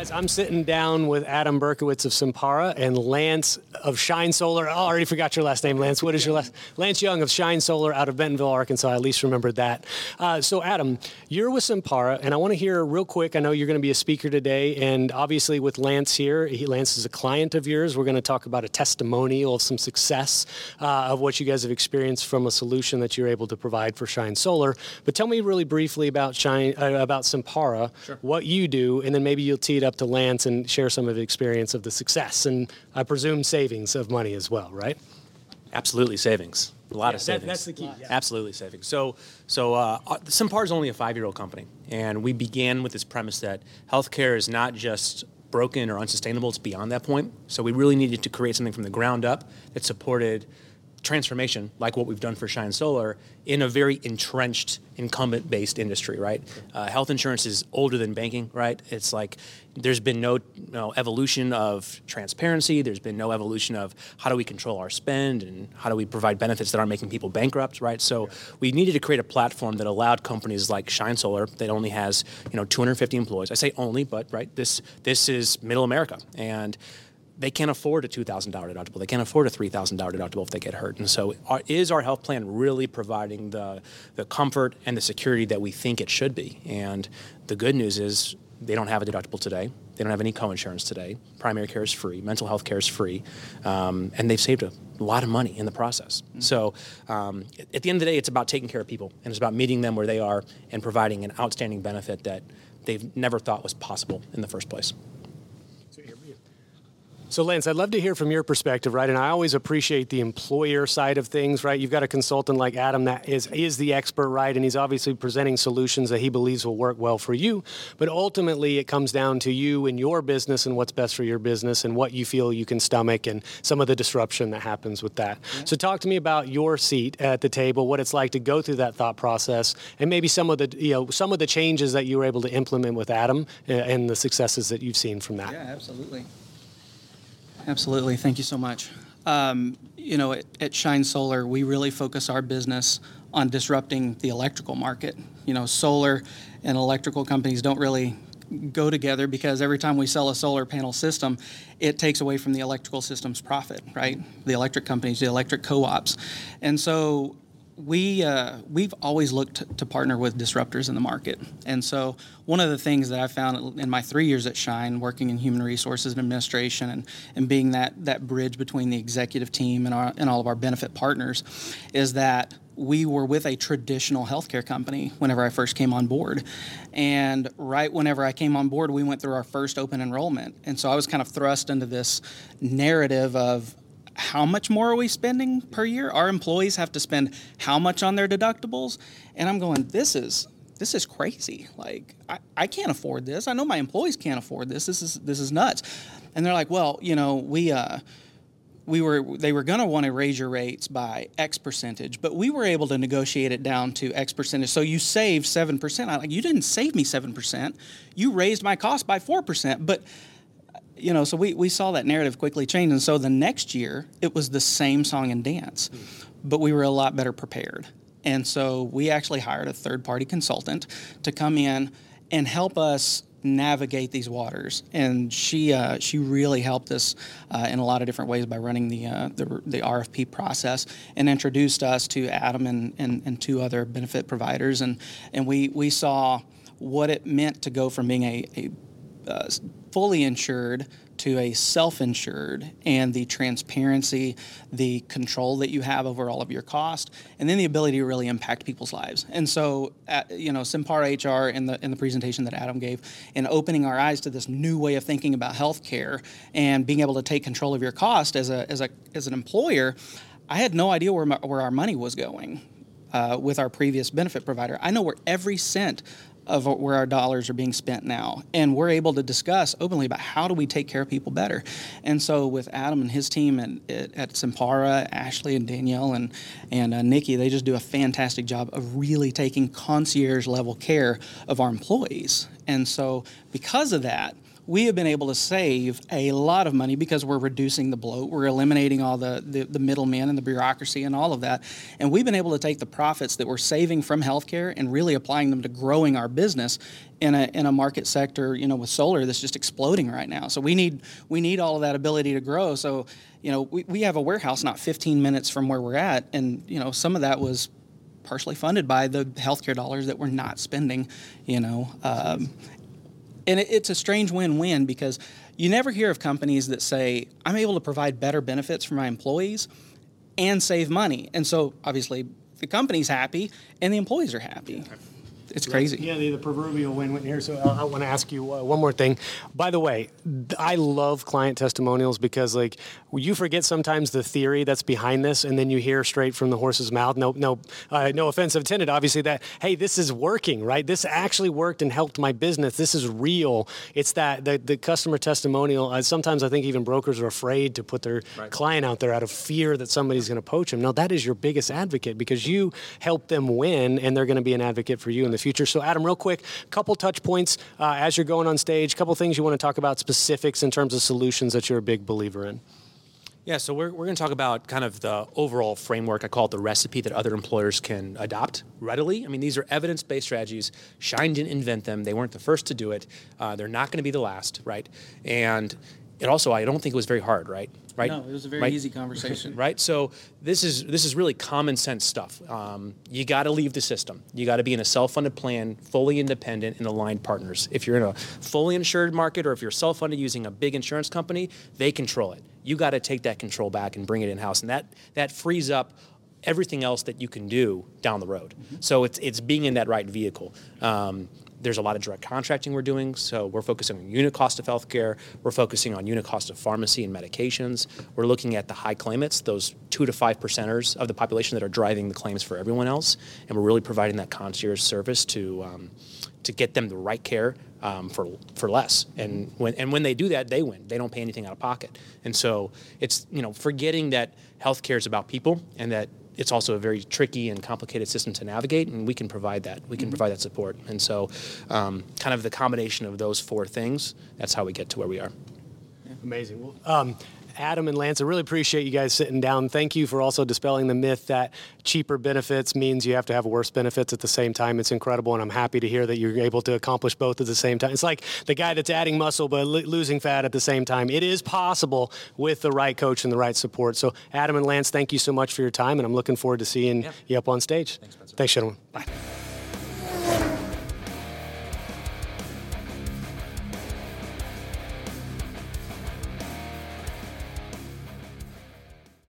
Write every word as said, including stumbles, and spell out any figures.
guys. I'm sitting down with Adam Berkowitz of Simpara and Lance of Shine Solar. Oh, I already forgot your last name, Lance. What is your last? Lance Young of Shine Solar out of Bentonville, Arkansas. I at least remembered that. Uh, so, Adam, you're with Simpara, and I want to hear real quick. I know you're going to be a speaker today, and obviously with Lance here, he, Lance is a client of yours. We're going to talk about a testimonial of some success uh, of what you guys have experienced from a solution that you're able to provide for Shine Solar. But tell me really briefly about Shine, uh, about Simpara, sure. What you do, and then maybe you'll tee it up to Lance and share some of the experience of the success and I presume savings of money as well, right? Absolutely savings. A lot yeah, of savings. That, that's the key. Yeah. Absolutely savings. So, so uh, Simpara is only a five-year-old company, and we began with this premise that healthcare is not just broken or unsustainable, it's beyond that point. So we really needed to create something from the ground up that supported transformation, like what we've done for Shine Solar, in a very entrenched, incumbent-based industry, right? Uh, health insurance is older than banking, right? It's like there's been no, no evolution of transparency. There's been no evolution of how do we control our spend and how do we provide benefits that aren't making people bankrupt, right? So yeah. we needed to create a platform that allowed companies like Shine Solar, that only has you know two hundred fifty employees. I say only, but right, this this is middle America, and they can't afford a two thousand dollars deductible. They can't afford a three thousand dollars deductible if they get hurt. And so our, is our health plan really providing the, the comfort and the security that we think it should be? And the good news is they don't have a deductible today. They don't have any co-insurance today. Primary care is free. Mental health care is free. Um, and they've saved a lot of money in the process. Mm-hmm. So um, at the end of the day, it's about taking care of people. And it's about meeting them where they are and providing an outstanding benefit that they've never thought was possible in the first place. So, Lance, I'd love to hear from your perspective, right? And I always appreciate the employer side of things, right? You've got a consultant like Adam that is is the expert, right? And he's obviously presenting solutions that he believes will work well for you. But ultimately, it comes down to you and your business and what's best for your business and what you feel you can stomach and some of the disruption that happens with that. Yeah. So talk to me about your seat at the table, what it's like to go through that thought process, and maybe some of the you know some of the changes that you were able to implement with Adam and the successes that you've seen from that. Yeah, absolutely. Absolutely. Thank you so much. Um, you know, at, at Shine Solar, we really focus our business on disrupting the electrical market. You know, solar and electrical companies don't really go together because every time we sell a solar panel system, it takes away from the electrical system's profit, right? The electric companies, the electric co-ops. And so we, uh, we've always looked to partner with disruptors in the market. And so one of the things that I found in my three years at Shine, working in human resources and administration and, and being that, that bridge between the executive team and, our, and all of our benefit partners, is that we were with a traditional healthcare company whenever I first came on board. And right whenever I came on board, we went through our first open enrollment. And so I was kind of thrust into this narrative of, how much more are we spending per year? Our employees have to spend how much on their deductibles? And I'm going, this is this is crazy. Like, I, I can't afford this. I know my employees can't afford this. This is this is nuts. And they're like, well, you know, we uh, we were they were going to want to raise your rates by X percentage, but we were able to negotiate it down to X percentage. So you saved seven percent. I'm like, you didn't save me seven percent. You raised my cost by four percent. But You know, so we, we saw that narrative quickly change. And so the next year, it was the same song and dance, mm. but we were a lot better prepared. And so we actually hired a third-party consultant to come in and help us navigate these waters. And she uh, she really helped us uh, in a lot of different ways by running the, uh, the the R F P process and introduced us to Adam and, and, and two other benefit providers. And, and we, we saw what it meant to go from being a, a Uh, fully insured to a self-insured, and the transparency, the control that you have over all of your cost, and then the ability to really impact people's lives. And so, uh, you know, Simpara H R in the in the presentation that Adam gave, and opening our eyes to this new way of thinking about healthcare and being able to take control of your cost as a as a as an employer, I had no idea where my, where our money was going uh, with our previous benefit provider. I know where every cent of where our dollars are being spent now. And we're able to discuss openly about how do we take care of people better. And so with Adam and his team and at, at Simpara, Ashley and Danielle and, and uh, Nikki, they just do a fantastic job of really taking concierge level care of our employees. And so because of that, we have been able to save a lot of money because we're reducing the bloat. We're eliminating all the, the, the middlemen and the bureaucracy and all of that. And we've been able to take the profits that we're saving from healthcare and really applying them to growing our business in a in a market sector, you know, with solar that's just exploding right now. So we need we need all of that ability to grow. So, you know, we, we have a warehouse not fifteen minutes from where we're at. And, you know, some of that was partially funded by the healthcare dollars that we're not spending, you know. Um, and it, it's a strange win-win because you never hear of companies that say, I'm able to provide better benefits for my employees and save money. And so, obviously, the company's happy and the employees are happy. Yeah. It's crazy. Yeah, the, the proverbial win-win here. So I, I want to ask you uh, one more thing. By the way, th- I love client testimonials because, like, you forget sometimes the theory that's behind this, and then you hear straight from the horse's mouth. No, no, uh, no offense intended. Obviously, that hey, this is working, right? This actually worked and helped my business. This is real. It's that the, the customer testimonial. Uh, sometimes I think even brokers are afraid to put their right. client out there out of fear that somebody's going to poach them. No, that is your biggest advocate because you help them win, and they're going to be an advocate for you in the future. So Adam, real quick, couple touch points uh, as you're going on stage, couple things you want to talk about specifics in terms of solutions that you're a big believer in. Yeah, so we're we're going to talk about kind of the overall framework. I call it the recipe that other employers can adopt readily. I mean, these are evidence-based strategies. Shine didn't invent them. They weren't the first to do it. Uh, they're not going to be the last, right? And it also, I don't think it was very hard, right? Right? No, it was a very right? easy conversation. Right? So this is this is really common sense stuff. Um, you got to leave the system. You got to be in a self-funded plan, fully independent, and aligned partners. If you're in a fully insured market or if you're self-funded using a big insurance company, they control it. You got to take that control back and bring it in-house. And that that frees up everything else that you can do down the road. Mm-hmm. So it's it's being in that right vehicle. Um, There's a lot of direct contracting we're doing, so we're focusing on unit cost of healthcare. We're focusing on unit cost of pharmacy and medications. We're looking at the high claimants, those two to five percenters of the population that are driving the claims for everyone else, and we're really providing that concierge service to um, to get them the right care um, for for less. And when and when they do that, they win. They don't pay anything out of pocket. And so it's you know forgetting that healthcare is about people and that. It's also a very tricky and complicated system to navigate, and we can provide that. We can mm-hmm. provide that support. And so um, kind of the combination of those four things, that's how we get to where we are. Yeah. Amazing. Well, um, Adam and Lance, I really appreciate you guys sitting down. Thank you for also dispelling the myth that cheaper benefits means you have to have worse benefits at the same time. It's incredible, and I'm happy to hear that you're able to accomplish both at the same time. It's like the guy that's adding muscle but lo- losing fat at the same time. It is possible with the right coach and the right support. So Adam and Lance, thank you so much for your time, and I'm looking forward to seeing yeah. you up on stage. Thanks, Spencer. Thanks, gentlemen. Bye.